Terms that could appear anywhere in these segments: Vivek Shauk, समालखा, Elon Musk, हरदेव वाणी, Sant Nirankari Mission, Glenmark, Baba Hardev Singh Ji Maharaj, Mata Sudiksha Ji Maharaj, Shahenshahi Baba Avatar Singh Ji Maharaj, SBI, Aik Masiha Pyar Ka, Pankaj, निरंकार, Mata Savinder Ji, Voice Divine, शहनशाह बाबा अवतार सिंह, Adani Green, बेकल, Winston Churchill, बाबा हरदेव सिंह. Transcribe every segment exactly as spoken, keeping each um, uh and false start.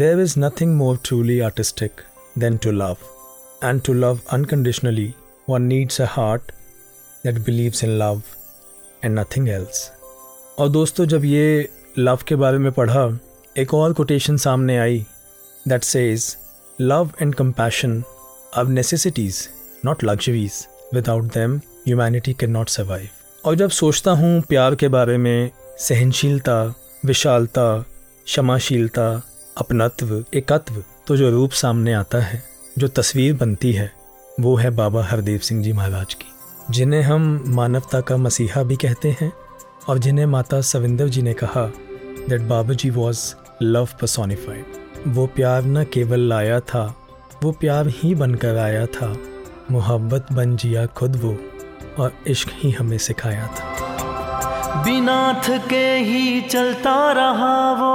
There is nothing more truly artistic than to love, and to love unconditionally one needs a heart that believes in love and nothing else. और दोस्तों, जब ये love के बारे में पढ़ा, एक और कोटेशन सामने आई that says love and compassion are necessities, not luxuries. Without them humanity cannot survive. और जब सोचता हूँ प्यार के बारे में, सहनशीलता, विशालता, क्षमाशीलता, अपनत्व, एकत्व, तो जो रूप सामने आता है, जो तस्वीर बनती है, वो है बाबा हरदेव सिंह जी महाराज की, जिन्हें हम मानवता का मसीहा भी कहते हैं और जिन्हें माता सविंदर जी ने कहा that Baba ji was love personified. वो प्यार न केवल लाया था, वो प्यार ही बनकर आया था. मोहब्बत बन जिया खुद वो और इश्क ही हमें सिखाया था. बिना थके ही चलता रहा वो,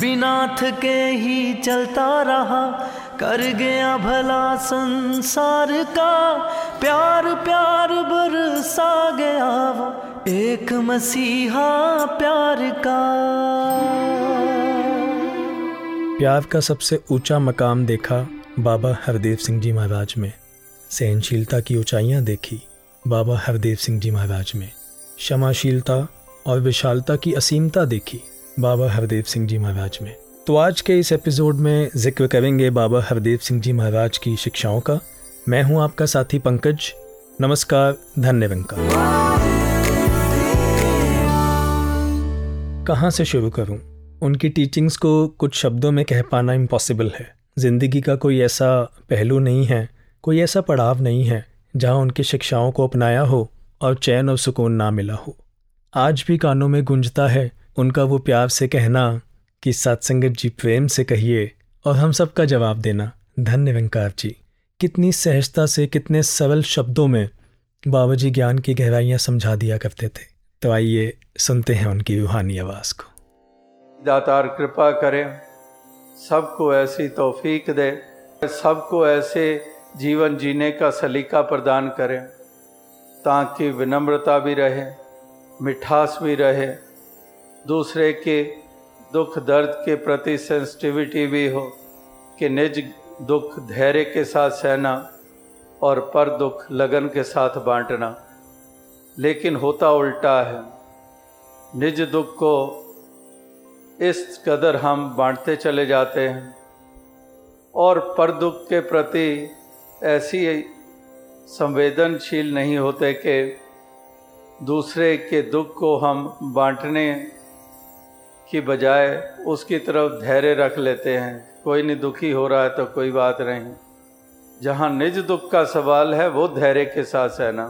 बिना थके ही चलता रहा, कर गया भला संसार का, प्यार प्यार बरसा गया वो, एक मसीहा प्यार का. प्यार का सबसे ऊंचा मकाम देखा बाबा हरदेव सिंह जी महाराज में. सहनशीलता की ऊंचाइयां देखी बाबा हरदेव सिंह जी महाराज में. क्षमाशीलता और विशालता की असीमता देखी बाबा हरदेव सिंह जी महाराज में. तो आज के इस एपिसोड में जिक्र करेंगे बाबा हरदेव सिंह जी महाराज की शिक्षाओं का. मैं हूं आपका साथी पंकज. नमस्कार. धन निरंकार. कहाँ से शुरू करूं? उनकी टीचिंग्स को कुछ शब्दों में कह पाना इम्पॉसिबल है. ज़िंदगी का कोई ऐसा पहलू नहीं है, कोई ऐसा पड़ाव नहीं है जहाँ उनकी शिक्षाओं को अपनाया हो और चैन और सुकून ना मिला हो. आज भी कानों में गूंजता है उनका वो प्यार से कहना कि सतसंगत जी प्रेम से कहिए, और हम सब का जवाब देना धन निरंकार जी. कितनी सहजता से, कितने सरल शब्दों में बाबा जी ज्ञान की गहराइयाँ समझा दिया करते थे. तो आइए सुनते हैं उनकी रूहानी आवाज़ को. दातार कृपा करें, सबको ऐसी तौफीक दे, सबको ऐसे जीवन जीने का सलीका प्रदान करें ताकि विनम्रता भी रहे, मिठास भी रहे, दूसरे के दुख दर्द के प्रति सेंसिटिविटी भी हो कि निज दुख धैर्य के साथ सहना और पर दुख लगन के साथ बांटना. लेकिन होता उल्टा है, निज दुख को इस कदर हम बांटते चले जाते हैं और पर दुख के प्रति ऐसी संवेदनशील नहीं होते कि दूसरे के दुख को हम बांटने की बजाय उसकी तरफ धैर्य रख लेते हैं. कोई नहीं दुखी हो रहा है तो कोई बात नहीं. जहाँ निज दुख का सवाल है वो धैर्य के साथ सहना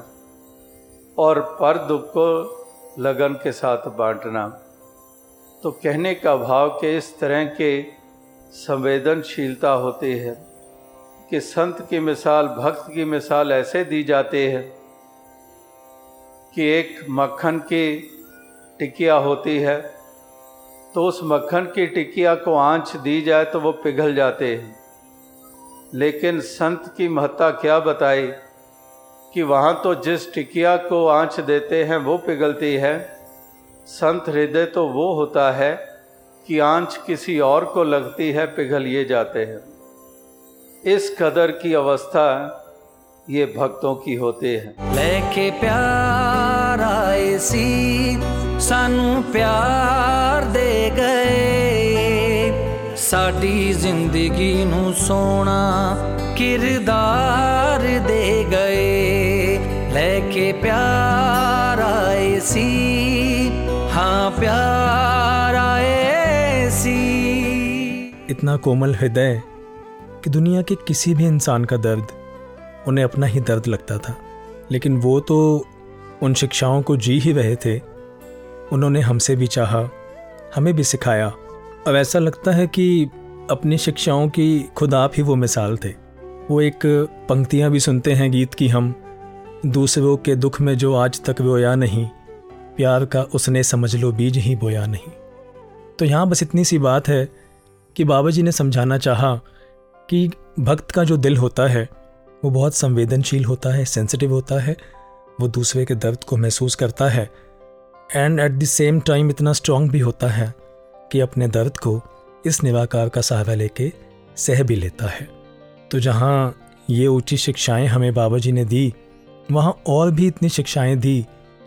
और पर दुख को लगन के साथ बांटना. तो कहने का भाव के इस तरह के संवेदनशीलता होती है कि संत की मिसाल, भक्त की मिसाल ऐसे दी जाती है कि एक मक्खन की टिकिया होती है, तो उस मक्खन की टिकिया को आंच दी जाए तो वो पिघल जाते हैं. लेकिन संत की महत्ता क्या बताई कि वहाँ तो जिस टिकिया को आंच देते हैं वो पिघलती है, संत हृदय तो वो होता है कि आंच किसी और को लगती है, पिघलिए जाते हैं. इस कदर की अवस्था ये भक्तों की होती है. लेके प्यार आए सी सानू प्यार दे गए, साडी जिंदगी नू सोना किरदार दे गए. लेके प्यार आए सी, हाँ प्यार आए सी. इतना कोमल हृदय कि दुनिया के किसी भी इंसान का दर्द उन्हें अपना ही दर्द लगता था. लेकिन वो तो उन शिक्षाओं को जी ही रहे थे. उन्होंने हमसे भी चाहा, हमें भी सिखाया. अब ऐसा लगता है कि अपनी शिक्षाओं की खुद आप ही वो मिसाल थे. वो एक पंक्तियाँ भी सुनते हैं गीत की हम, दूसरों के दुख में जो आज तक रोया नहीं, प्यार का उसने समझ लो बीज ही बोया नहीं. तो यहाँ बस इतनी सी बात है कि बाबा जी ने समझाना चाहा कि भक्त का जो दिल होता है वो बहुत संवेदनशील होता है, सेंसिटिव होता है. वो दूसरे के दर्द को महसूस करता है and at the same time इतना स्ट्रांग भी होता है कि अपने दर्द को इस निराकार का सहारा लेके सह भी लेता है। तो जहाँ ये ऊंची शिक्षाएं हमें बाबा जी ने दी, वहाँ और भी इतनी शिक्षाएं दी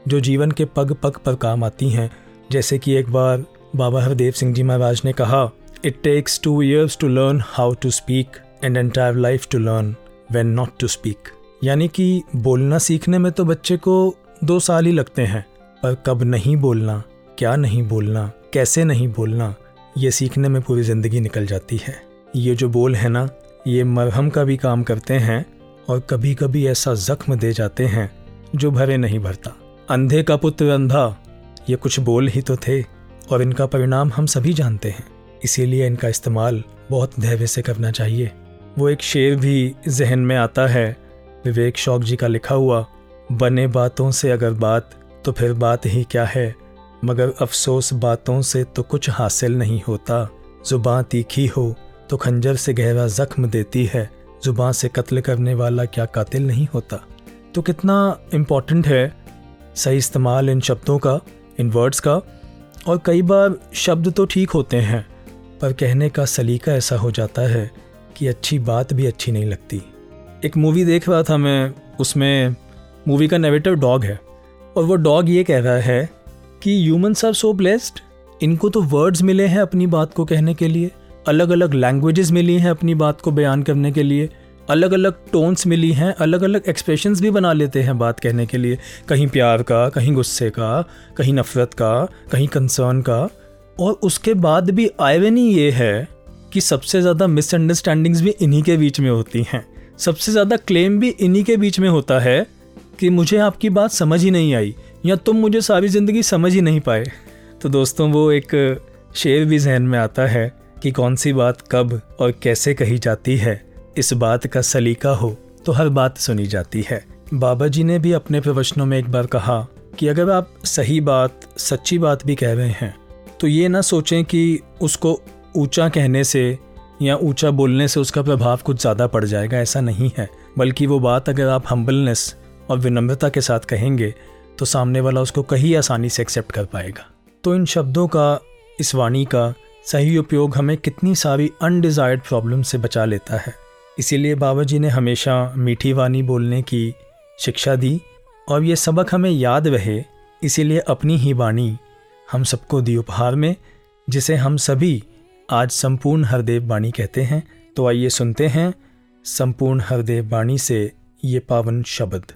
जो जीवन के पग पग पर काम आती हैं। जैसे कि एक बार बाबा हरदेव सिंह जी महाराज ने कहा, it takes two years to learn how to speak and entire life to learn when not to speak. यानी कि बोलना सीखने में तो बच्चे को दो साल ही लगते हैं, पर कब नहीं बोलना, क्या नहीं बोलना, कैसे नहीं बोलना, ये सीखने में पूरी ज़िंदगी निकल जाती है। ये जो बोल है ना, ये मरहम का भी काम करते हैं और कभी कभी ऐसा जख्म दे जाते हैं जो भरे नहीं भरता। अंधे का पुत्र अंधा, ये कुछ बोल ही तो थे और इनका परिणाम हम सभी जानते हैं। इसीलिए इनका इस्तेमाल बहुत धैर्य से करना चाहिए। वो एक शेर भी जहन में आता है, विवेक शौक जी का लिखा हुआ, बने बातों से अगर बात तो फिर बात ही क्या है, मगर अफसोस बातों से तो कुछ हासिल नहीं होता। जुबां तीखी हो तो खंजर से गहरा जख्म देती है, जुबां से कत्ल करने वाला क्या कातिल नहीं होता। तो कितना इम्पॉर्टेंट है सही इस्तेमाल इन शब्दों का, इन वर्ड्स का। और कई बार शब्द तो ठीक होते हैं पर कहने का सलीका ऐसा हो जाता है कि अच्छी बात भी अच्छी नहीं लगती। एक मूवी देख रहा था मैं, उसमें मूवी का नरेटर डॉग है और वो डॉग ये कह रहा है कि ह्यूमन्स आर सो ब्लेस्ड, इनको तो वर्ड्स मिले हैं अपनी बात को कहने के लिए, अलग अलग लैंग्वेजेस मिली हैं अपनी बात को बयान करने के लिए, अलग अलग टोन्स मिली हैं, अलग अलग एक्सप्रेशंस भी बना लेते हैं बात कहने के लिए, कहीं प्यार का, कहीं गुस्से का, कहीं नफरत का, कहीं कंसर्न का। और उसके बाद भी आयरनी ये है कि सबसे ज़्यादा मिसअंडरस्टैंडिंग्स भी इन्हीं के बीच में होती हैं, सबसे ज़्यादा क्लेम भी इन्हीं के बीच में होता है कि मुझे आपकी बात समझ ही नहीं आई, या तुम मुझे सारी ज़िंदगी समझ ही नहीं पाए। तो दोस्तों, वो एक शेर भी जहन में आता है कि कौन सी बात कब और कैसे कही जाती है, इस बात का सलीका हो तो हर बात सुनी जाती है। बाबा जी ने भी अपने प्रवचनों में एक बार कहा कि अगर आप सही बात, सच्ची बात भी कह रहे हैं तो ये ना सोचें कि उसको ऊंचा कहने से या ऊंचा बोलने से उसका प्रभाव कुछ ज़्यादा पड़ जाएगा, ऐसा नहीं है। बल्कि वो बात अगर आप हम्बलनेस और विनम्रता के साथ कहेंगे तो सामने वाला उसको कहीं आसानी से एक्सेप्ट कर पाएगा। तो इन शब्दों का, इस वाणी का सही उपयोग हमें कितनी सारी अनडिज़ायर्ड प्रॉब्लम से बचा लेता है। इसीलिए बाबा जी ने हमेशा मीठी वाणी बोलने की शिक्षा दी और ये सबक हमें याद रहे। इसीलिए अपनी ही वाणी हम सबको दी उपहार में, जिसे हम सभी आज संपूर्ण हरदेव वाणी कहते हैं। तो आइए सुनते हैं संपूर्ण हरदेव वाणी से ये पावन शब्द।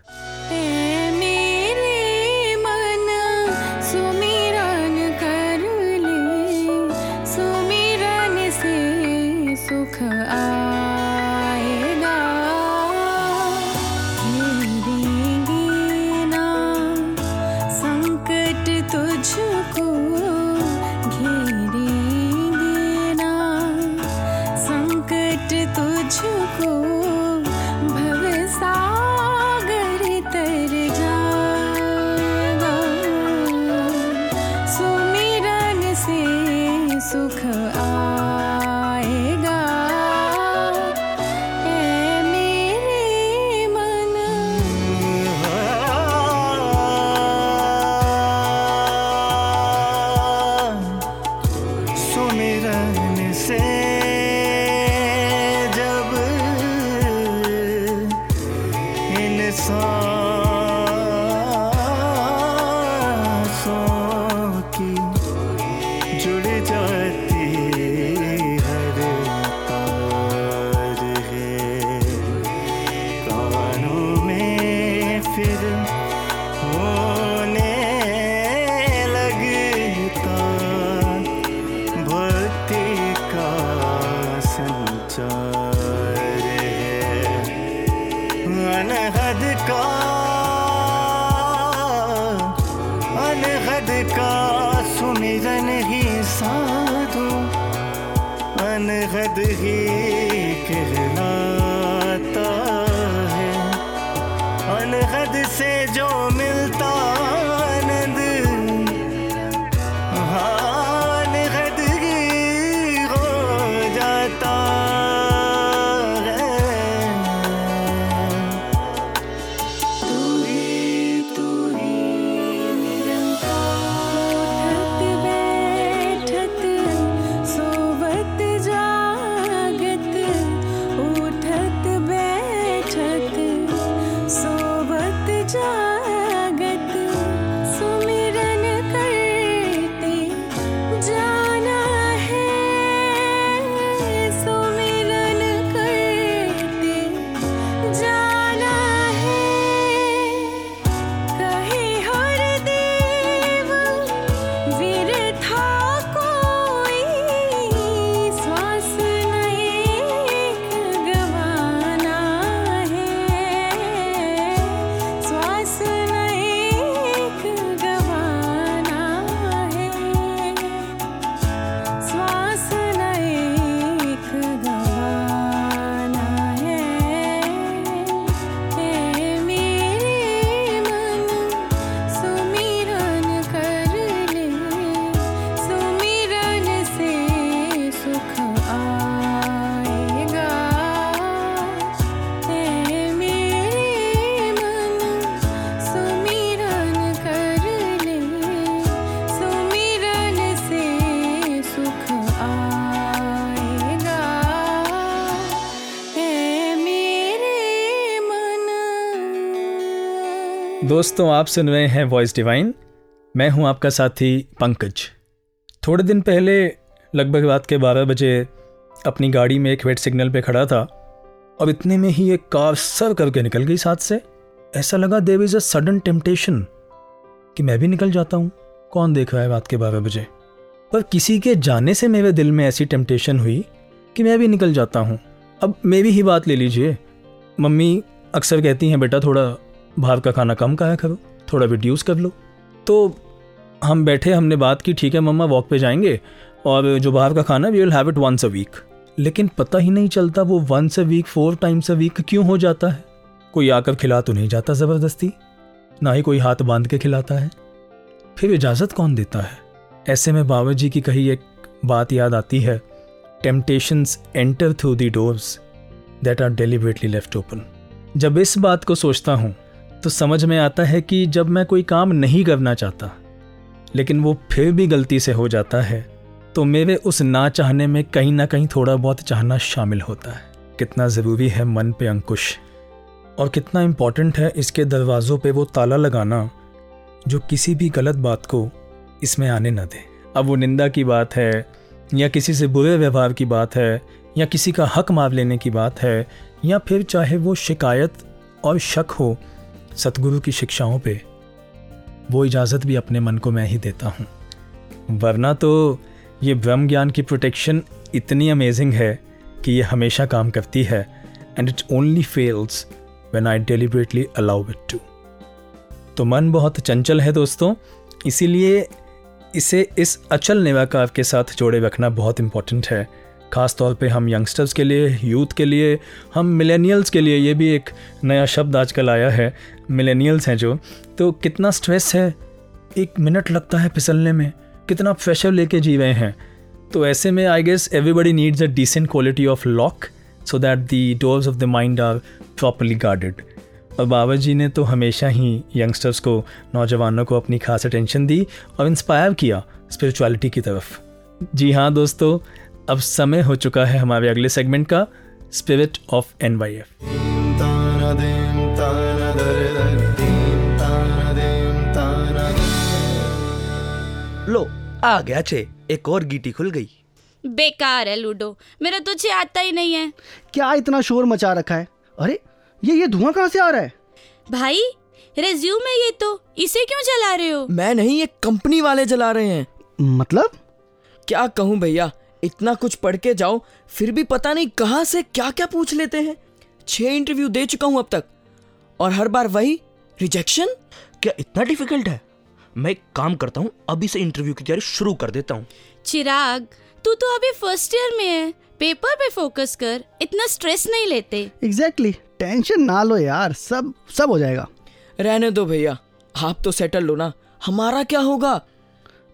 दोस्तों, आप सुन रहे हैं वॉइस डिवाइन। मैं हूं आपका साथी पंकज। थोड़े दिन पहले लगभग रात के बारह बजे अपनी गाड़ी में एक रेड सिग्नल पे खड़ा था और इतने में ही एक कार सर करके निकल गई साथ से। ऐसा लगा there is a sudden temptation कि मैं भी निकल जाता हूं, कौन देख रहा है रात के बारह बजे। पर किसी के जाने से मेरे दिल में ऐसी टेम्पटेशन हुई कि मैं भी निकल जाता हूँ। अब मेरी ही बात ले लीजिए, मम्मी अक्सर कहती हैं बेटा थोड़ा बाहर का खाना कम खाया करो, थोड़ा रिड्यूस कर लो। तो हम बैठे, हमने बात की, ठीक है मम्मा वॉक पे जाएंगे और जो बाहर का खाना we will have it once a week. लेकिन पता ही नहीं चलता वो once a week four times a week क्यों हो जाता है। कोई आकर खिला तो नहीं जाता ज़बरदस्ती, ना ही कोई हाथ बांध के खिलाता है, फिर इजाज़त कौन देता है। ऐसे में बाबा जी की कही एक बात याद आती है, temptations enter through the doors that are deliberately left open. जब इस बात को सोचता हूँ तो समझ में आता है कि जब मैं कोई काम नहीं करना चाहता लेकिन वो फिर भी गलती से हो जाता है, तो मेरे उस ना चाहने में कहीं ना कहीं थोड़ा बहुत चाहना शामिल होता है। कितना ज़रूरी है मन पे अंकुश, और कितना इम्पॉर्टेंट है इसके दरवाज़ों पे वो ताला लगाना जो किसी भी गलत बात को इसमें आने ना दे। अब वो निंदा की बात है या किसी से बुरे व्यवहार की बात है या किसी का हक मार लेने की बात है, या फिर चाहे वो शिकायत और शक हो सतगुरु की शिक्षाओं पे, वो इजाज़त भी अपने मन को मैं ही देता हूँ। वरना तो ये ब्रह्म ज्ञान की प्रोटेक्शन इतनी अमेजिंग है कि ये हमेशा काम करती है। And it only fails when I deliberately allow it to. तो मन बहुत चंचल है दोस्तों, इसीलिए इसे इस अचल निराकार के साथ जोड़े रखना बहुत इम्पॉर्टेंट है। ख़ास तौर पे हम यंगस्टर्स के लिए, यूथ के लिए, हम मिलेनियल्स के लिए, ये भी एक नया शब्द आजकल आया है मिलेनियल्स हैं जो, तो कितना स्ट्रेस है, एक मिनट लगता है फिसलने में, कितना प्रेशर लेके जी रहे हैं। तो ऐसे में I guess everybody needs a decent quality of lock so that the doors of the mind are properly guarded. और बाबा जी ने तो हमेशा ही यंगस्टर्स को, नौजवानों को अपनी खास अटेंशन दी और इंस्पायर किया स्पिरिचुअलिटी की तरफ। जी हाँ दोस्तों, अब समय हो चुका है हमारे अगले सेगमेंट का, spirit of N Y F. लो आ गया छे, एक और गीटी खुल गई। बेकार है लूडो, मेरा तुझे आता ही नहीं है। क्या इतना शोर मचा रखा है? अरे ये ये धुआं कहाँ से आ रहा है? भाई रेज्यूम है ये, तो इसे क्यों जला रहे हो? मैं नहीं, ये कंपनी वाले जला रहे हैं। मतलब क्या कहूँ भैया, इतना कुछ पढ़ के जाओ फिर भी पता नहीं कहाँ से क्या क्या पूछ लेते हैं। छह इंटरव्यू दे चुका हूँ अब तक और हर बार वही रिजेक्शन। क्या इतना डिफिकल्ट है? मैं एक काम करता हूँ, अभी से इंटरव्यू की तैयारी शुरू कर देता हूँ। चिराग तू तो अभी फर्स्ट ईयर में है, पेपर पे फोकस कर, इतना स्ट्रेस नहीं लेते। एग्जैक्टली exactly, टेंशन ना लो यार, सब सब हो जाएगा। रहने दो भैया, आप तो सेटल लो ना, हमारा क्या होगा।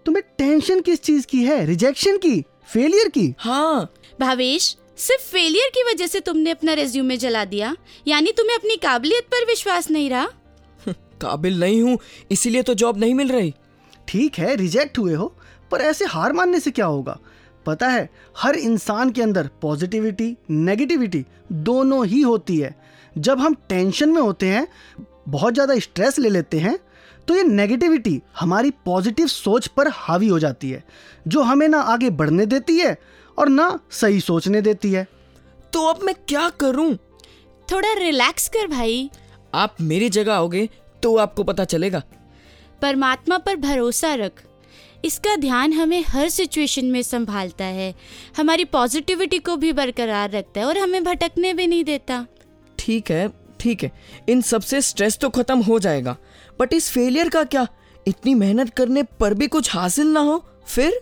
तुम्हें टेंशन किस चीज की है? रिजेक्शन की, फेलियर की। हाँ भावेश, सिर्फ फेलियर की वजह से तुमने अपना रेज्यूमे जला दिया, यानी तुम्हें अपनी काबिलियत पर विश्वास नहीं रहा। काबिल नहीं हूँ इसीलिए तो जॉब नहीं मिल रही। ठीक है रिजेक्ट हुए हो, पर ऐसे हार मानने से क्या होगा? पता है हर इंसान के अंदर पॉजिटिविटी नेगेटिविटी दोनों ही होती है। जब हम टेंशन में होते हैं, बहुत ज़्यादा स्ट्रेस ले लेते हैं, तो ये नेगेटिविटी हमारी पॉजिटिव सोच पर हावी हो जाती है, जो हमें ना आगे बढ़ने देती है और ना सही सोचने देती है। तो अब मैं क्या करूं? थोड़ा रिलैक्स कर भाई। आप मेरी जगह आओगे तो आपको पता चलेगा। परमात्मा पर भरोसा रख, इसका ध्यान हमें हर सिचुएशन में संभालता है, हमारी पॉजिटिविटी को भी बरकरार रखता है और हमें भटकने भी नहीं देता। ठीक है ठीक है, इन सबसे स्ट्रेस तो खत्म हो जाएगा, बट इस फेलियर का क्या? इतनी मेहनत करने पर भी कुछ हासिल ना हो फिर।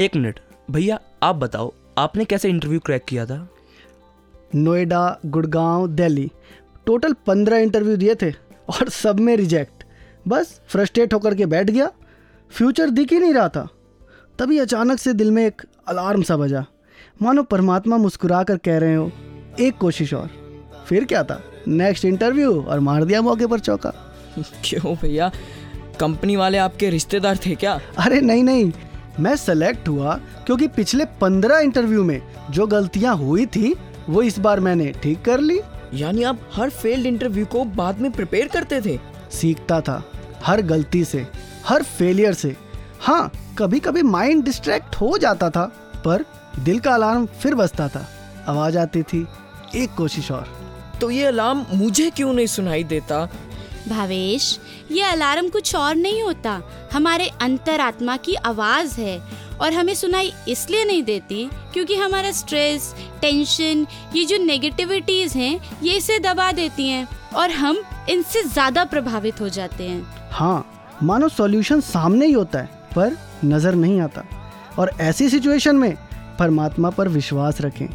एक मिनट भैया, आप बताओ आपने कैसे इंटरव्यू क्रैक किया था? नोएडा, गुड़गांव, दिल्ली, टोटल पंद्रह इंटरव्यू दिए थे और सब में रिजेक्ट। बस फ्रस्ट्रेट होकर के बैठ गया, फ्यूचर दिख ही नहीं रहा था। तभी अचानक से दिल में एक अलार्म सा बजा, मानो परमात्मा मुस्कुरा कर कह रहे हो एक कोशिश और। फिर क्या था, नेक्स्ट इंटरव्यू और मार दिया मौके पर चौका। क्यों भैया, कंपनी वाले आपके रिश्तेदार थे क्या? अरे नहीं नहीं, मैं सेलेक्ट हुआ क्योंकि पिछले पंद्रह इंटरव्यू में जो गलतियां हुई थी वो इस बार मैंने ठीक कर ली। यानी आप हर फेल्ड इंटरव्यू को बाद में प्रिपेयर करते थे? सीखता था, हर गलती से, हर फेलियर से। हाँ, कभी कभी माइंड डिस्ट्रैक्ट हो जाता था, पर दिल का अलार्म फिर बजता था। आवाज़ आती थी, एक कोशिश और। तो ये अलार्म मुझे क्यों नहीं सुनाई देता? भावेश, ये अलार्म कुछ और नहीं होता, हमारे अंतरात्मा की आवाज़ है, और हमें सुनाई इसलिए नहीं देती क्योंकि हमारा स्ट्रेस, टेंशन, ये जो नेगेटिविटीज़ हैं, ये इसे दबा देती हैं और हम इनसे ज़्यादा प्रभावित हो जाते हैं। हाँ, मानो सॉल्यूशन सामने ही होता है पर नज़र नहीं आता। और ऐसी सिचुएशन में परमात्मा पर विश्वास रखें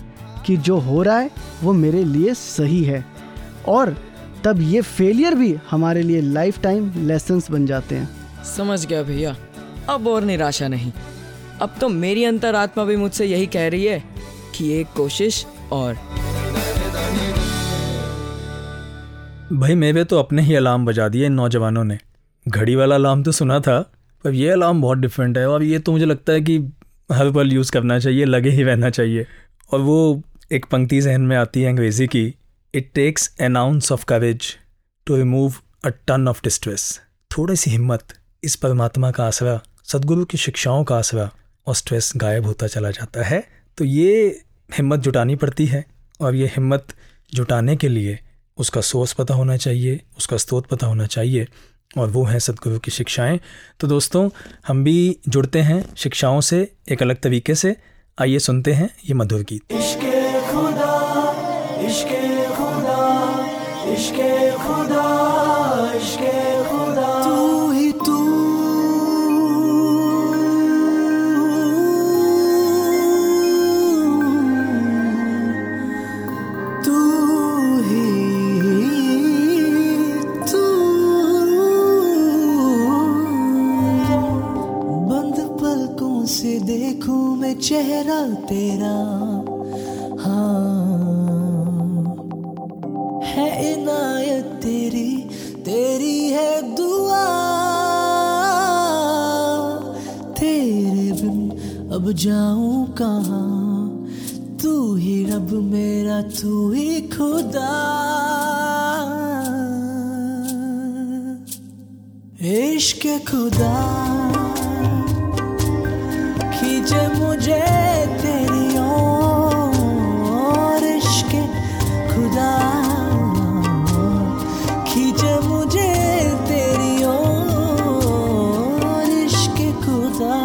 कि जो हो रहा है वो मेरे लिए सही है, और तब ये फेलियर भी हमारे लिए लाइफ टाइम लेसन्स बन जाते हैं। समझ गया भैया, अब और निराशा नहीं। अब तो मेरी अंतरात्मा भी मुझसे यही कह रही है कि एक कोशिश और। भाई, मेरे तो अपने ही अलार्म बजा दिए इन नौजवानों ने। घड़ी वाला अलार्म तो सुना था, पर ये अलार्म बहुत डिफरेंट है, और ये तो मुझे लगता है कि हर पल यूज़ करना चाहिए, लगे ही रहना चाहिए। और वो एक पंक्ति जहन में आती है अंग्रेज़ी की, it takes an ounce of courage to remove a ton of distress. थोड़ी सी हिम्मत, इस परमात्मा का आसरा, सदगुरु की शिक्षाओं का आसरा, और स्ट्रेस गायब होता चला जाता है। तो ये हिम्मत जुटानी पड़ती है, और ये हिम्मत जुटाने के लिए उसका सोर्स पता होना चाहिए, उसका स्रोत पता होना चाहिए, और वो है सदगुरु की शिक्षाएं। तो दोस्तों, हम भी जुड़ते हैं शिक्षाओं से एक अलग तरीके से। आइए सुनते हैं ये मधुर गीत। इश्के खुदा, इश्के खुदा, इश्के खुदा, इश्के खुदा, तू ही तू, तू ही तू। बंद पलकों से देखूं मैं चेहरा तेरा, हाँ है इनायत तेरी, तेरी है दुआ, तेरे बिन अब जाऊं कहाँ, तू ही रब मेरा, तू ही खुदा। इश्क खुदा खींचे मुझे तेरी ओर, इश्क खुदा खींचे मुझे तेरी ओर, इश्क खुदा।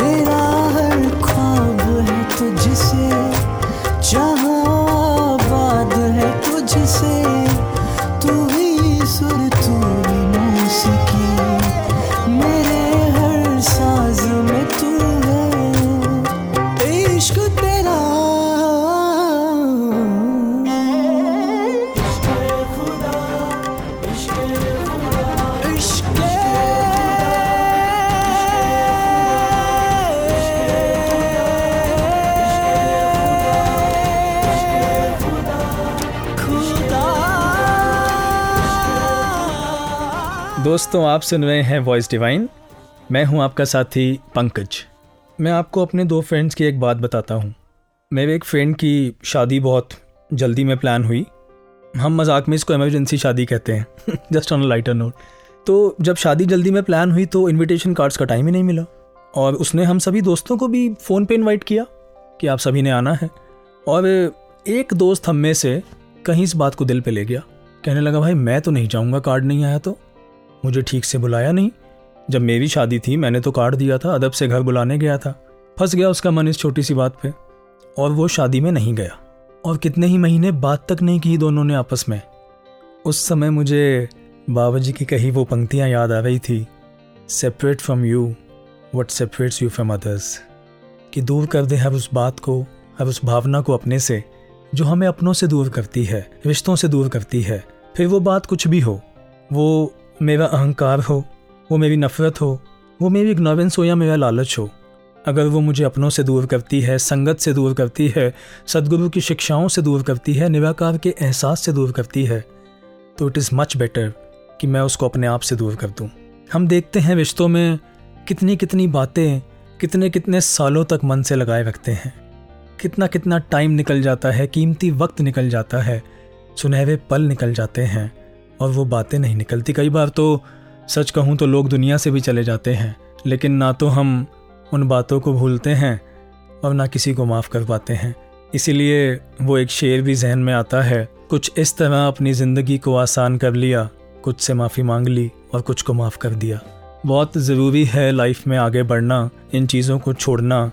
मेरा हर ख्वाब है तुझसे, जहाँ आबाद है तुझसे, तू ही सुर, तू ही मौसीकी, मेरे साज में तू है, इश्क तेरा। दोस्तों, आप सुन रहे हैं वॉइस डिवाइन। मैं हूं आपका साथी पंकज। मैं आपको अपने दो फ्रेंड्स की एक बात बताता हूं। मेरे एक फ्रेंड की शादी बहुत जल्दी में प्लान हुई। हम मजाक में इसको इमरजेंसी शादी कहते हैं, just on a lighter note. तो जब शादी जल्दी में प्लान हुई तो इनविटेशन कार्ड्स का टाइम ही नहीं मिला, और उसने हम सभी दोस्तों को भी फ़ोन पे इन्वाइट किया कि आप सभी ने आना है। और एक दोस्त हम में से कहीं इस बात को दिल पे ले गया, कहने लगा भाई मैं तो नहीं जाऊँगा, कार्ड नहीं आया तो, मुझे ठीक से बुलाया नहीं। जब मेरी शादी थी मैंने तो कार्ड दिया था, अदब से घर बुलाने गया था। फंस गया उसका मन इस छोटी सी बात पे, और वो शादी में नहीं गया। और कितने ही महीने बात तक नहीं की दोनों ने आपस में। उस समय मुझे बाबा जी की कही वो पंक्तियाँ याद आ रही थी, separate from you what separates you from others, कि दूर कर दे हर उस बात को, हर उस भावना को अपने से जो हमें अपनों से दूर करती है, रिश्तों से दूर करती है। फिर वो बात कुछ भी हो, वो मेरा अहंकार हो, वो मेरी नफ़रत हो, वो मेरी इग्नोरेंस हो, या मेरा लालच हो, अगर वो मुझे अपनों से दूर करती है, संगत से दूर करती है, सदगुरु की शिक्षाओं से दूर करती है, निराकार के एहसास से दूर करती है, तो इट इज़ मच बेटर कि मैं उसको अपने आप से दूर कर दूं। हम देखते हैं रिश्तों में कितनी कितनी बातें कितने कितने सालों तक मन से लगाए रखते हैं, कितना कितना टाइम निकल जाता है, कीमती वक्त निकल जाता है, सुनहरे पल निकल जाते हैं, और वो बातें नहीं निकलती। कई बार तो सच कहूँ तो लोग दुनिया से भी चले जाते हैं, लेकिन ना तो हम उन बातों को भूलते हैं और ना किसी को माफ़ कर पाते हैं। इसीलिए वो एक शेर भी जहन में आता है, कुछ इस तरह अपनी ज़िंदगी को आसान कर लिया, कुछ से माफ़ी मांग ली और कुछ को माफ़ कर दिया। बहुत ज़रूरी है लाइफ में आगे बढ़ना, इन चीज़ों को छोड़ना।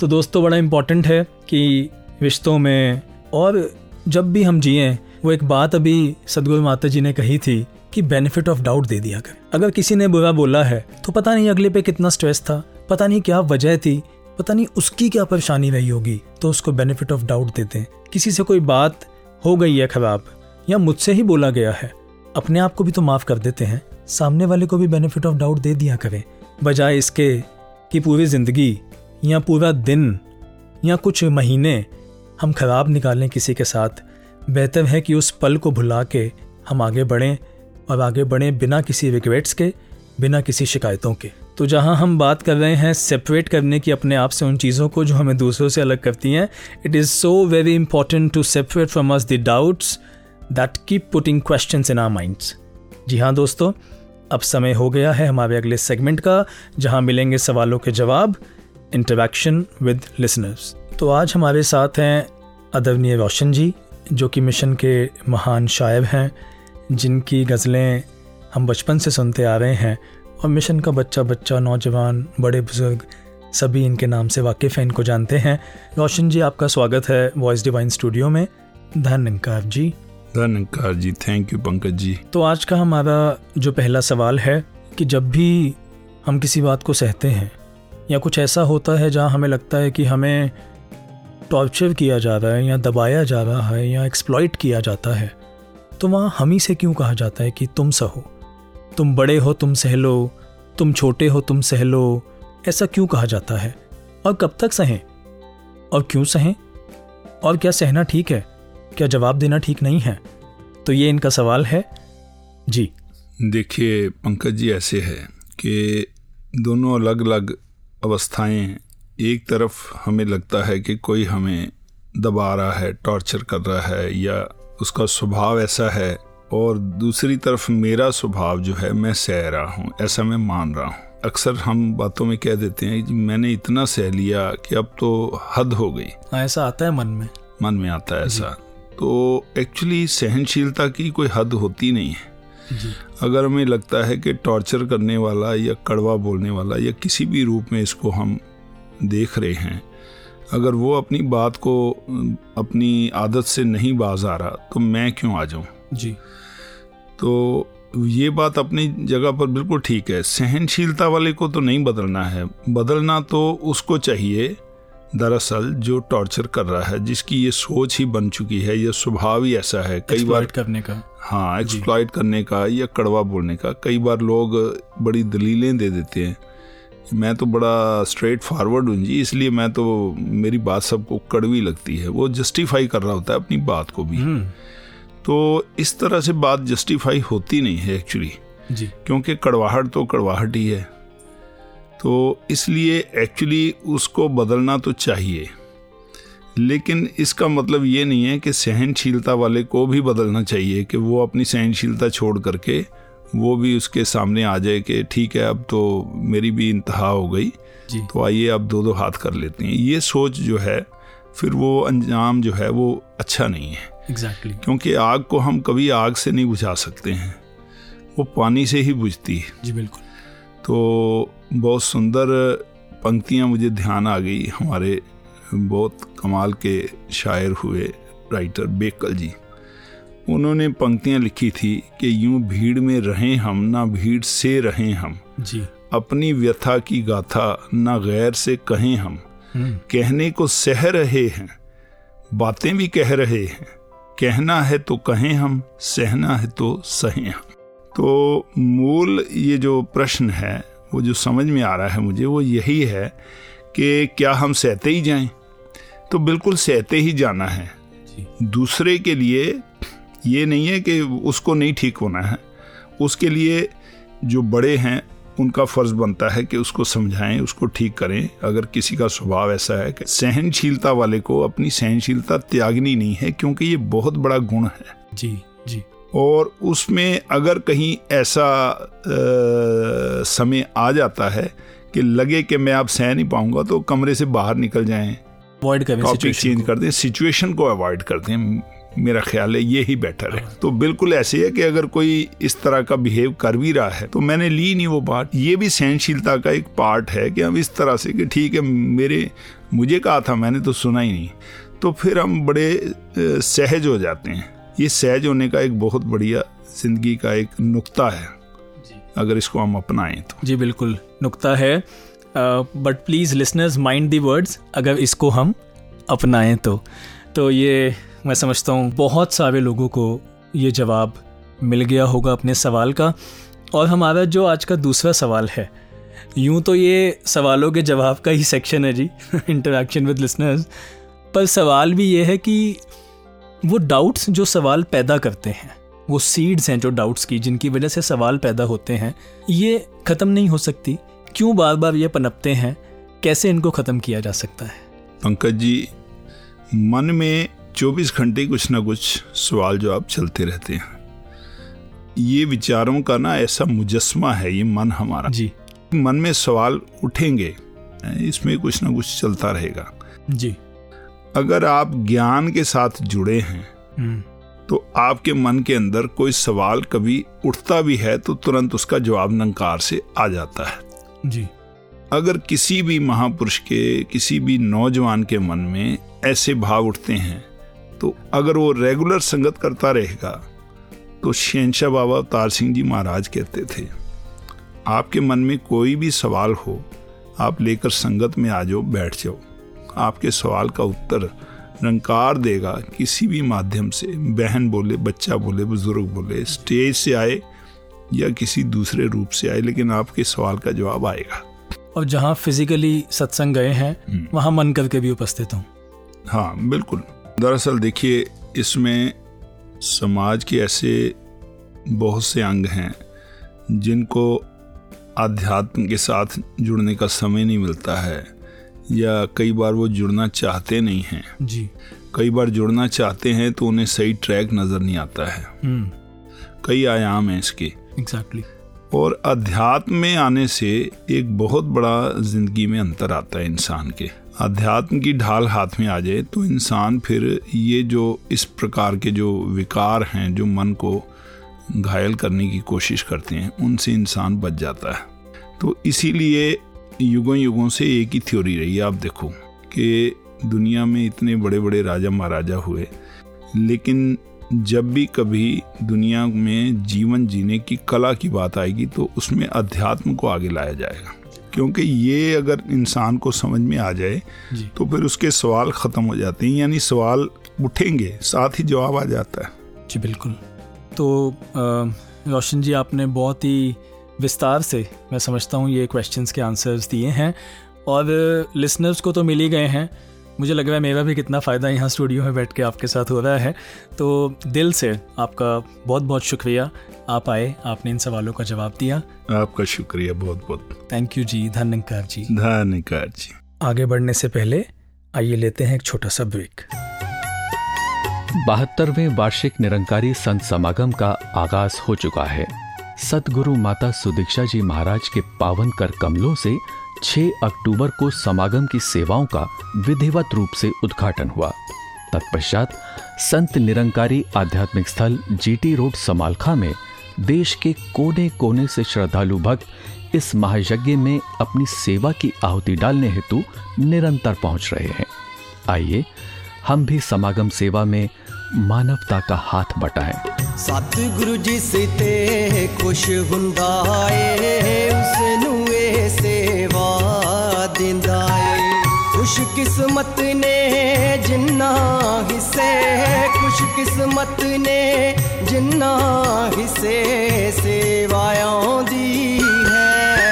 तो दोस्तों, बड़ा इम्पॉर्टेंट है कि रिश्तों में और जब भी हम जिएं, वो एक बात अभी सदगुरु माता जी ने कही थी कि बेनिफिट ऑफ डाउट दे दिया कर। अगर किसी ने बुरा बोला है तो पता नहीं अगले पे कितना स्ट्रेस था, पता नहीं क्या वजह थी, पता नहीं उसकी क्या परेशानी रही होगी, तो उसको बेनिफिट ऑफ डाउट देते हैं। किसी से कोई बात हो गई है खराब या मुझसे ही बोला गया है, अपने आप को भी तो माफ़ कर देते हैं, सामने वाले को भी बेनिफिट ऑफ डाउट दे दिया करें, बजाय इसके कि पूरी ज़िंदगी या पूरा दिन या कुछ महीने हम खराब निकालें किसी के साथ। बेहतर है कि उस पल को भुला के हम आगे बढ़ें, और आगे बढ़ें बिना किसी रिग्रेट्स के, बिना किसी शिकायतों के। तो जहां हम बात कर रहे हैं सेपरेट करने की अपने आप से उन चीज़ों को जो हमें दूसरों से अलग करती हैं, it is so very important to separate from us the doubts that keep putting questions in our minds. जी हाँ दोस्तों, अब समय हो गया है हमारे अगले सेगमेंट का, जहां मिलेंगे सवालों के जवाब, इंटरैक्शन विद लिसनर्स। तो आज हमारे साथ हैं आदरणीय रोशन जी, जो कि मिशन के महान शायर हैं, जिनकी गज़लें हम बचपन से सुनते आ रहे हैं और मिशन का बच्चा बच्चा नौजवान बड़े बुजुर्ग सभी इनके नाम से वाकिफ़ हैं, इनको जानते हैं। रोशन जी, आपका स्वागत है वॉइस डिवाइन स्टूडियो में। धन निरंकार जी। धन निरंकार जी, थैंक यू पंकज जी। तो आज का हमारा जो पहला सवाल है कि जब भी हम किसी बात को सहते हैं या कुछ ऐसा होता है जहाँ हमें लगता है कि हमें टॉर्चर किया जा रहा है या दबाया जा रहा है या एक्सप्लॉइट किया जाता है, तो वहाँ हम ही से क्यों कहा जाता है कि तुम सहो, तुम बड़े हो तुम सह लो, तुम छोटे हो तुम सह लो, ऐसा क्यों कहा जाता है? और कब तक सहें और क्यों सहें? और क्या सहना ठीक है, क्या जवाब देना ठीक नहीं है? तो ये इनका सवाल है जी। देखिए पंकज जी, ऐसे है कि दोनों अलग अलग अवस्थाएं, एक तरफ हमें लगता है कि कोई हमें दबा रहा है, टॉर्चर कर रहा है या उसका स्वभाव ऐसा है, और दूसरी तरफ मेरा स्वभाव जो है मैं सह रहा हूँ, ऐसा मैं मान रहा हूँ। अक्सर हम बातों में कह देते हैं कि मैंने इतना सह लिया कि अब तो हद हो गई, ऐसा आता है मन में, मन में आता है ऐसा। तो एक्चुअली सहनशीलता की कोई हद होती नहीं है। जी। अगर हमें लगता है कि टॉर्चर करने वाला या कड़वा बोलने वाला या किसी भी रूप में इसको हम देख रहे हैं, अगर वो अपनी बात को अपनी आदत से नहीं बाज आ रहा, तो मैं क्यों आ जाऊं? जी। तो ये बात अपनी जगह पर बिल्कुल ठीक है, सहनशीलता वाले को तो नहीं बदलना है, बदलना तो उसको चाहिए दरअसल जो टॉर्चर कर रहा है, जिसकी ये सोच ही बन चुकी है, यह स्वभाव ही ऐसा है। कई बार करने का, हाँ, एक्सप्लॉइट करने का या कड़वा बोलने का। कई बार लोग बड़ी दलीलें दे देते हैं, मैं तो बड़ा स्ट्रेट फॉरवर्ड हूँ जी, इसलिए मैं तो, मेरी बात सबको कड़वी लगती है। वो जस्टिफाई कर रहा होता है अपनी बात को भी। तो इस तरह से बात जस्टिफाई होती नहीं है एक्चुअली, क्योंकि कड़वाहट तो कड़वाहट ही है। तो इसलिए एक्चुअली उसको बदलना तो चाहिए, लेकिन इसका मतलब ये नहीं है कि सहनशीलता वाले को भी बदलना चाहिए कि वो अपनी सहनशीलता छोड़ करके वो भी उसके सामने आ जाए कि ठीक है, अब तो मेरी भी इंतहा हो गई, तो आइए अब दो दो हाथ कर लेते हैं। ये सोच जो है, फिर वो अंजाम जो है वो अच्छा नहीं है। Exactly exactly. क्योंकि आग को हम कभी आग से नहीं बुझा सकते हैं, वो पानी से ही बुझती है। जी बिल्कुल। तो बहुत सुंदर पंक्तियाँ मुझे ध्यान आ गई, हमारे बहुत कमाल के शायर हुए राइटर बेकल जी, उन्होंने पंक्तियाँ लिखी थी कि यूं भीड़ में रहें हम, ना भीड़ से रहें हम, जी, अपनी व्यथा की गाथा ना गैर से कहें हम, कहने को सह रहे हैं, बातें भी कह रहे हैं, कहना है तो कहें हम, सहना है तो सहें हम। तो मूल ये जो प्रश्न है, वो जो समझ में आ रहा है मुझे, वो यही है कि क्या हम सहते ही जाएं? तो बिल्कुल सहते ही जाना है दूसरे के लिए। ये नहीं है कि उसको नहीं ठीक होना है, उसके लिए जो बड़े हैं उनका फ़र्ज़ बनता है कि उसको समझाएं, उसको ठीक करें। अगर किसी का स्वभाव ऐसा है कि सहनशीलता वाले को अपनी सहनशीलता त्यागनी नहीं है, क्योंकि ये बहुत बड़ा गुण है। जी जी। और उसमें अगर कहीं ऐसा आ, समय आ जाता है कि लगे कि मैं अब सह नहीं पाऊंगा तो कमरे से बाहर निकल जाएं, अवॉइड करें, टॉपिक चेंज कर दें, सिचुएशन को अवॉइड कर दें। मेरा ख्याल है ये ही बेटर है। तो बिल्कुल ऐसे है कि अगर कोई इस तरह का बिहेव कर भी रहा है तो मैंने ली नहीं वो बात। ये भी सहनशीलता का एक पार्ट है कि हम इस तरह से कि ठीक है मेरे मुझे कहा था, मैंने तो सुना ही नहीं, तो फिर हम बड़े सहज हो जाते हैं। ये सहज होने का एक बहुत बढ़िया जिंदगी का एक नुक्ता है अगर इसको हम अपनाएं तो। जी बिल्कुल नुक्ता है, but please listeners mind the words, अगर इसको हम अपनाएं तो। तो ये मैं समझता हूँ बहुत सारे लोगों को ये जवाब मिल गया होगा अपने सवाल का। और हमारा जो आज का दूसरा सवाल है, यूँ तो ये सवालों के जवाब का ही सेक्शन है जी, इंटरेक्शन विद लिसनर्स, पर सवाल भी ये है कि वो डाउट्स जो सवाल पैदा करते हैं, वो सीड्स हैं जो डाउट्स की, जिनकी वजह से सवाल पैदा होते हैं, ये ख़त्म नहीं हो सकती, क्यों बार बार ये पनपते हैं, कैसे इनको ख़त्म किया जा सकता है? पंकज जी, मन में चौबीस घंटे कुछ ना कुछ सवाल जवाब चलते रहते हैं। ये विचारों का ना ऐसा मुजस्मा है ये मन हमारा जी। मन में सवाल उठेंगे, इसमें कुछ ना कुछ चलता रहेगा जी। अगर आप ज्ञान के साथ जुड़े हैं तो आपके मन के अंदर कोई सवाल कभी उठता भी है तो तुरंत उसका जवाब नंकार से आ जाता है जी। अगर किसी भी महापुरुष के, किसी भी नौजवान के मन में ऐसे भाव उठते हैं तो अगर वो रेगुलर संगत करता रहेगा तो शहंशाह बाबा अवतार सिंह जी महाराज कहते थे, आपके मन में कोई भी सवाल हो आप लेकर संगत में आ जाओ, बैठ जाओ, आपके सवाल का उत्तर रंकार देगा किसी भी माध्यम से, बहन बोले, बच्चा बोले, बुजुर्ग बोले, स्टेज से आए या किसी दूसरे रूप से आए, लेकिन आपके सवाल का जवाब आएगा। और जहाँ फिजिकली सत्संग गए हैं वहाँ मन करके भी उपस्थित हूँ। हाँ बिल्कुल। दरअसल देखिए, इसमें समाज के ऐसे बहुत से अंग हैं जिनको आध्यात्म के साथ जुड़ने का समय नहीं मिलता है, या कई बार वो जुड़ना चाहते नहीं हैं जी। कई बार जुड़ना चाहते हैं तो उन्हें सही ट्रैक नज़र नहीं आता है। कई आयाम हैं इसके। एग्जैक्टली। और अध्यात्म में आने से एक बहुत बड़ा ज़िंदगी में अंतर आता है इंसान के। अध्यात्म की ढाल हाथ में आ जाए तो इंसान फिर ये जो इस प्रकार के जो विकार हैं जो मन को घायल करने की कोशिश करते हैं उनसे इंसान बच जाता है। तो इसीलिए युगों युगों से एक ही थ्योरी रही है। आप देखो कि दुनिया में इतने बड़े बड़े राजा महाराजा हुए, लेकिन जब भी कभी दुनिया में जीवन जीने की कला की बात आएगी तो उसमें अध्यात्म को आगे लाया जाएगा, क्योंकि ये अगर इंसान को समझ में आ जाए तो फिर उसके सवाल ख़त्म हो जाते हैं, यानी सवाल उठेंगे साथ ही जवाब आ जाता है जी। बिल्कुल। तो रोशन जी, आपने बहुत ही विस्तार से, मैं समझता हूँ, ये क्वेश्चंस के आंसर्स दिए हैं और लिसनर्स को तो मिल ही गए हैं। मुझे लग रहा है मेरा भी कितना फ़ायदा यहाँ स्टूडियो में बैठ के आपके साथ हो रहा है। तो दिल से आपका बहुत बहुत शुक्रिया, आप आए, आपने इन सवालों का जवाब दिया। आपका शुक्रिया बहुत बहुत। थैंक यू जी। धन्यकार जी। धन्यकार जी। आगे बढ़ने से पहले आइए लेते हैं एक छोटा सा ब्रेक। बहत्तरवें वार्षिक निरंकारी संत समागम का आगाज हो चुका है। सतगुरु माता सुदीक्षा जी महाराज के पावन कर कमलों से छह अक्टूबर को समागम की सेवाओं का विधिवत रूप से उद्घाटन हुआ। तत्पश्चात संत निरंकारी आध्यात्मिक स्थल जीटी रोड समालखा में देश के कोने कोने से श्रद्धालु भक्त इस महायज्ञ में अपनी सेवा की आहुति डालने हेतु निरंतर पहुंच रहे हैं। आइए हम भी समागम सेवा में मानवता का हाथ बटाएं। सतगुरु जी सीते खुश हुंदा ए उसनु ए सेवा दिंदा ए। खुश किस्मत ने जिन्ना हिस्से, खुश किस्मत ने जिन्ना हिस्से सेवाओं दी है।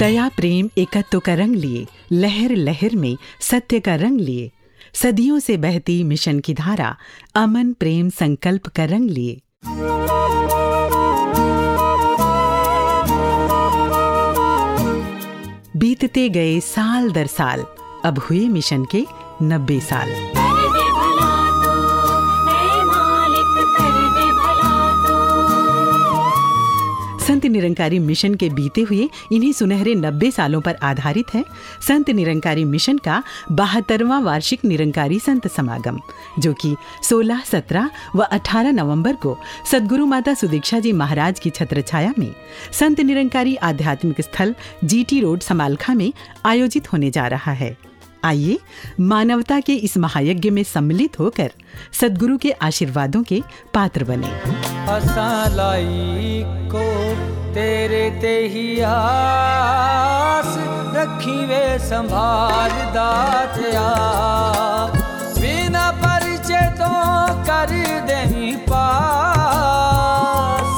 दया प्रेम एकत्व का रंग लिए, लहर लहर में सत्य का रंग लिए, सदियों से बहती मिशन की धारा अमन प्रेम संकल्प का रंग लिए। बीतते गए साल दर साल, अब हुए मिशन के नब्बे साल। संत निरंकारी मिशन के बीते हुए इन्हीं सुनहरे नब्बे सालों पर आधारित है संत निरंकारी मिशन का बहत्तरवां वार्षिक निरंकारी संत समागम, जो कि सोलह, सत्रह व अठारह नवंबर को सदगुरु माता सुदीक्षा जी महाराज की छत्रछाया में संत निरंकारी आध्यात्मिक स्थल जीटी रोड समालखा में आयोजित होने जा रहा है। आइए मानवता के इस महायज्ञ में सम्मिलित होकर सदगुरु के आशीर्वादों के पात्र बने। असालाई को तेरे ते ही आस रखी वे संभाल दातिया, बिना परिचय तो कर देही पास,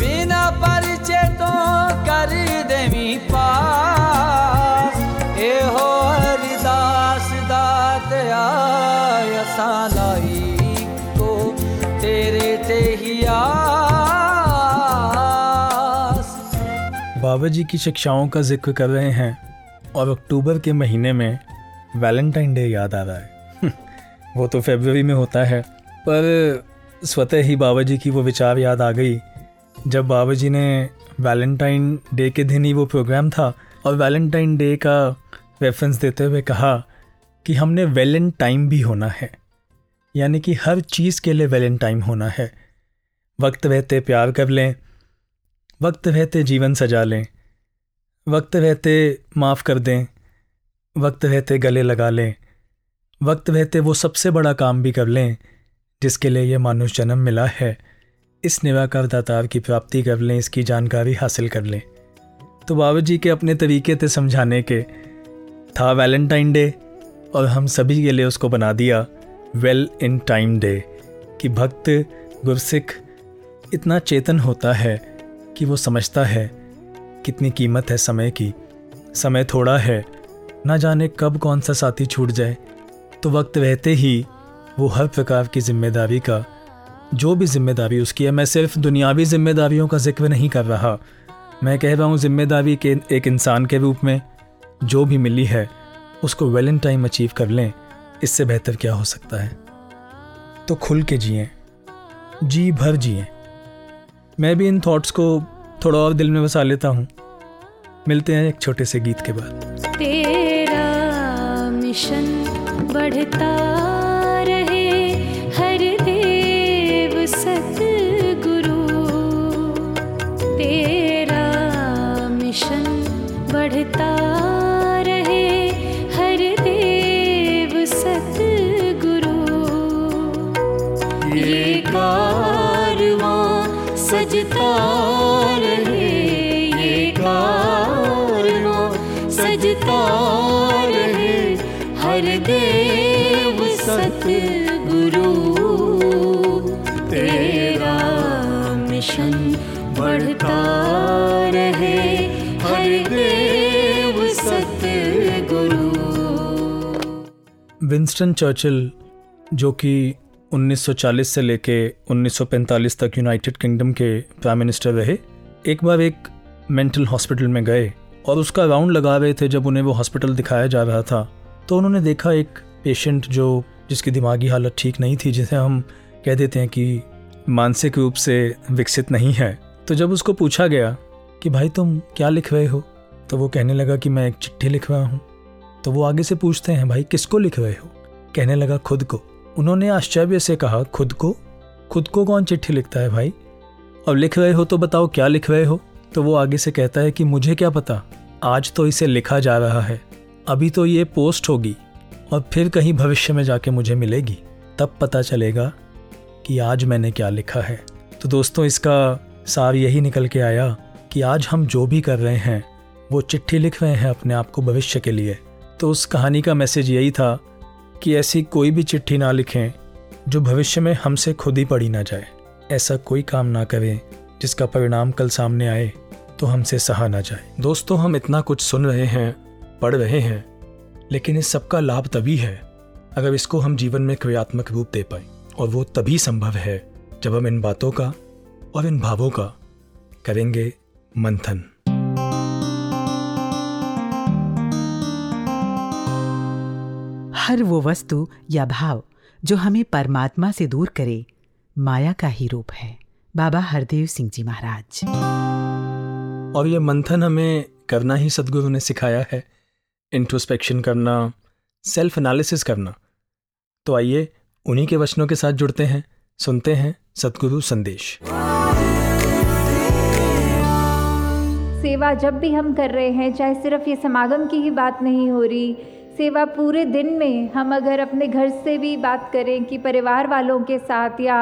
बिना परिचय तो कर देही पास, को तेरे ते ही आस। बाबा जी की शिक्षाओं का जिक्र कर रहे हैं और अक्टूबर के महीने में वैलेंटाइन डे याद आ रहा है। वो तो फरवरी में होता है, पर स्वतः ही बाबा जी की वो विचार याद आ गई जब बाबा जी ने वैलेंटाइन डे के दिन ही वो प्रोग्राम था और वैलेंटाइन डे का रेफरेंस देते हुए कहा कि हमने वैलेंटाइन भी होना है, यानी कि हर चीज़ के लिए वैलेंटाइन होना है। वक्त रहते प्यार कर लें, वक्त रहते जीवन सजा लें, वक्त रहते माफ़ कर दें, वक्त रहते गले लगा लें, वक्त रहते वो सबसे बड़ा काम भी कर लें जिसके लिए ये मानुष जन्म मिला है, इस निराकार दातार की प्राप्ति कर लें, इसकी जानकारी हासिल कर लें। तो बाबा जी के अपने तरीके थे समझाने के, था वैलेंटाइन डे और हम सभी के लिए उसको बना दिया वेल इन टाइम डे, कि भक्त गुरसिख इतना चेतन होता है कि वो समझता है कितनी कीमत है समय की। समय थोड़ा है, ना जाने कब कौन सा साथी छूट जाए, तो वक्त रहते ही वो हर प्रकार की जिम्मेदारी का, जो भी जिम्मेदारी उसकी है, मैं सिर्फ दुनियावी जिम्मेदारियों का जिक्र नहीं कर रहा, मैं कह रहा हूँ जिम्मेदारी के एक इंसान के रूप में जो भी मिली है उसको वैलेंटाइन अचीव कर लें, इससे बेहतर क्या हो सकता है। तो खुल के जिएं, जी भर जिएं। मैं भी इन थॉट्स को थोड़ा और दिल में बसा लेता हूँ। मिलते हैं एक छोटे से गीत के बाद। तेरा मिशन बढ़ता रहे हर देव सतगुरु, तेरा मिशन बढ़ता सजता रहे, ये कारवां सजता रहे हर देव सतगुरु, तेरा मिशन बढ़ता रहे हर देव सतगुरु। विंस्टन चर्चिल, जो कि उन्नीस सौ चालीस से लेके उन्नीस सौ पैंतालीस तक यूनाइटेड किंगडम के प्राइम मिनिस्टर रहे, एक बार एक मेंटल हॉस्पिटल में गए और उसका राउंड लगा रहे थे। जब उन्हें वो हॉस्पिटल दिखाया जा रहा था तो उन्होंने देखा एक पेशेंट जो जिसकी दिमागी हालत ठीक नहीं थी, जिसे हम कह देते हैं कि मानसिक रूप से विकसित नहीं है। तो जब उसको पूछा गया कि भाई तुम क्या लिख रहे हो, तो वो कहने लगा कि मैं एक चिट्ठी लिख रहा हूँ। तो वो आगे से पूछते हैं भाई किसको लिख रहे हो, कहने लगा खुद को। उन्होंने आश्चर्य से कहा खुद को, खुद को कौन चिट्ठी लिखता है भाई, और लिख रहे हो तो बताओ क्या लिख रहे हो। तो वो आगे से कहता है कि मुझे क्या पता, आज तो इसे लिखा जा रहा है, अभी तो ये पोस्ट होगी और फिर कहीं भविष्य में जाके मुझे मिलेगी, तब पता चलेगा कि आज मैंने क्या लिखा है। तो दोस्तों, इसका सार यही निकल के आया कि आज हम जो भी कर रहे हैं वो चिट्ठी लिख रहे हैं अपने आप को भविष्य के लिए। तो उस कहानी का मैसेज यही था कि ऐसी कोई भी चिट्ठी ना लिखें जो भविष्य में हमसे खुद ही पढ़ी ना जाए, ऐसा कोई काम ना करें जिसका परिणाम कल सामने आए तो हमसे सहा ना जाए। दोस्तों, हम इतना कुछ सुन रहे हैं, पढ़ रहे हैं, लेकिन इस सब का लाभ तभी है अगर इसको हम जीवन में क्रियात्मक रूप दे पाए, और वो तभी संभव है जब हम इन बातों का और इन भावों का करेंगे मंथन। हर वो वस्तु या भाव जो हमें परमात्मा से दूर करे, माया का ही रूप है। बाबा हरदेव सिंह जी महाराज। और ये मंथन हमें करना ही सदगुरु ने सिखाया है, इंट्रोस्पेक्शन करना, सेल्फ एनालिसिस करना। तो आइए उन्हीं के वचनों के साथ जुड़ते हैं, सुनते हैं सदगुरु संदेश। सेवा जब भी हम कर रहे हैं, चाहे सिर्फ ये समागम की ही बात नहीं हो रही, सेवा पूरे दिन में हम अगर अपने घर से भी बात करें कि परिवार वालों के साथ, या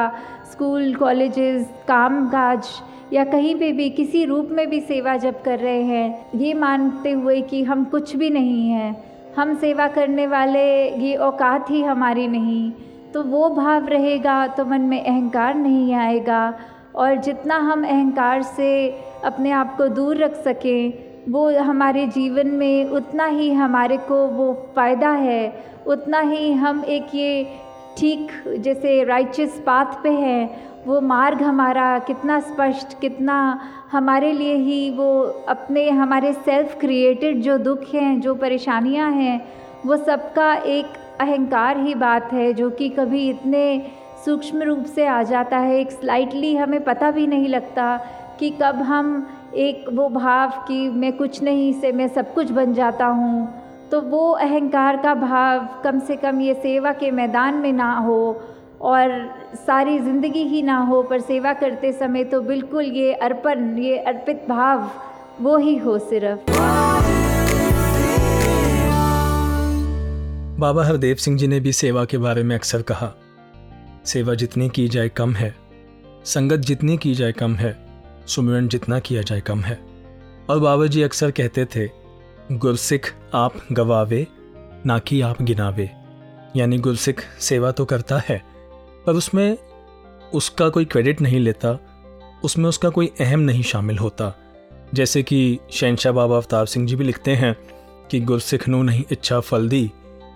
स्कूल कॉलेजेस, काम काज, या कहीं पे भी किसी रूप में भी सेवा जब कर रहे हैं, ये मानते हुए कि हम कुछ भी नहीं हैं, हम सेवा करने वाले, ये औकात ही हमारी नहीं, तो वो भाव रहेगा तो मन में अहंकार नहीं आएगा। और जितना हम अहंकार से अपने आप को दूर रख सकें, वो हमारे जीवन में उतना ही हमारे को वो फ़ायदा है, उतना ही हम एक ये ठीक जैसे राइचियस पाथ पे हैं, वो मार्ग हमारा कितना स्पष्ट, कितना हमारे लिए ही वो अपने हमारे सेल्फ क्रिएटेड जो दुख हैं, जो परेशानियां हैं, वो सबका एक अहंकार ही बात है, जो कि कभी इतने सूक्ष्म रूप से आ जाता है, एक स्लाइटली हमें पता भी नहीं लगता कि कब हम एक वो भाव कि मैं कुछ नहीं से मैं सब कुछ बन जाता हूँ, तो वो अहंकार का भाव कम से कम ये सेवा के मैदान में ना हो, और सारी ज़िंदगी ही ना हो, पर सेवा करते समय तो बिल्कुल ये अर्पण, ये अर्पित भाव वो ही हो सिर्फ। बाबा हरदेव सिंह जी ने भी सेवा के बारे में अक्सर कहा, सेवा जितनी की जाए कम है, संगत जितनी की जाए कम है, सुमिरन जितना किया जाए कम है। और बाबा जी अक्सर कहते थे, गुरसिख आप गवावे ना कि आप गिनावे, यानी गुरसिख सेवा तो करता है पर उसमें उसका कोई क्रेडिट नहीं लेता, उसमें उसका कोई अहम नहीं शामिल होता। जैसे कि शहनशाह बाबा अवतार सिंह जी भी लिखते हैं कि गुरसिख नू नहीं इच्छा फल दी,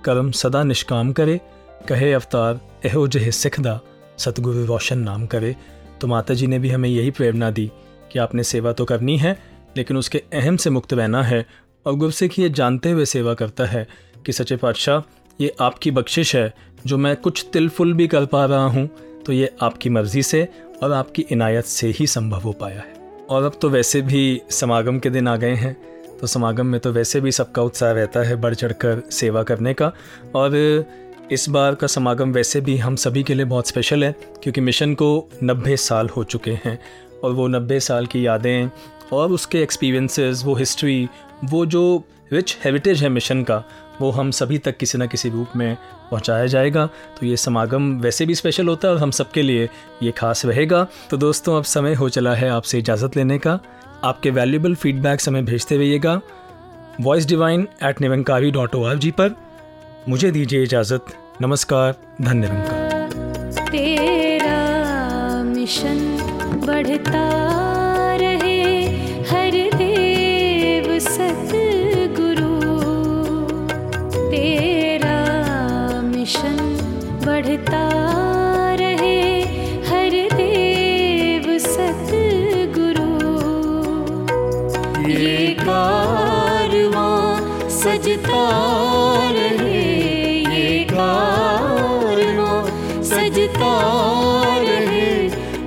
करम सदा निष्काम करे, कहे अवतार एहो जहे सिख दा, सतगुरु रोशन नाम करे। तो माता जी ने भी हमें यही प्रेरणा दी कि आपने सेवा तो करनी है, लेकिन उसके अहम से मुक्त रहना है। और गुरसिख ये जानते हुए सेवा करता है कि सच्चे पातशाह, ये आपकी बख्शिश है, जो मैं कुछ तिलफुल भी कर पा रहा हूँ तो ये आपकी मर्जी से और आपकी इनायत से ही संभव हो पाया है। और अब तो वैसे भी समागम के दिन आ गए हैं, तो समागम में तो वैसे भी सबका उत्साह रहता है बढ़ चढ़ कर सेवा करने का। और इस बार का समागम वैसे भी हम सभी के लिए बहुत स्पेशल है, क्योंकि मिशन को नब्बे साल हो चुके हैं, और वो नब्बे साल की यादें और उसके एक्सपीरियंसेस, वो हिस्ट्री, वो जो रिच हेरिटेज है मिशन का, वो हम सभी तक किसी न किसी रूप में पहुंचाया जाएगा। तो ये समागम वैसे भी स्पेशल होता है और हम सब के लिए ये खास रहेगा। तो दोस्तों, अब समय हो चला है आपसे इजाज़त लेने का। आपके वैल्यूबल फीडबैक्स हमें भेजते रहिएगा voice divine at Nirankari dot O R G पर। मुझे दीजिए इजाजत। नमस्कार। धन्य निरंकार। तेरा मिशन बढ़ता रहे, हर देव सतगुरु। तेरा मिशन बढ़ता रहे, हर देव सतगुरु। ये कारवां सजता रहे, सजता रहे,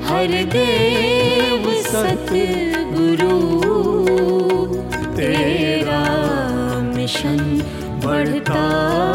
हर देव सतगुरु। तेरा मिशन बढ़ता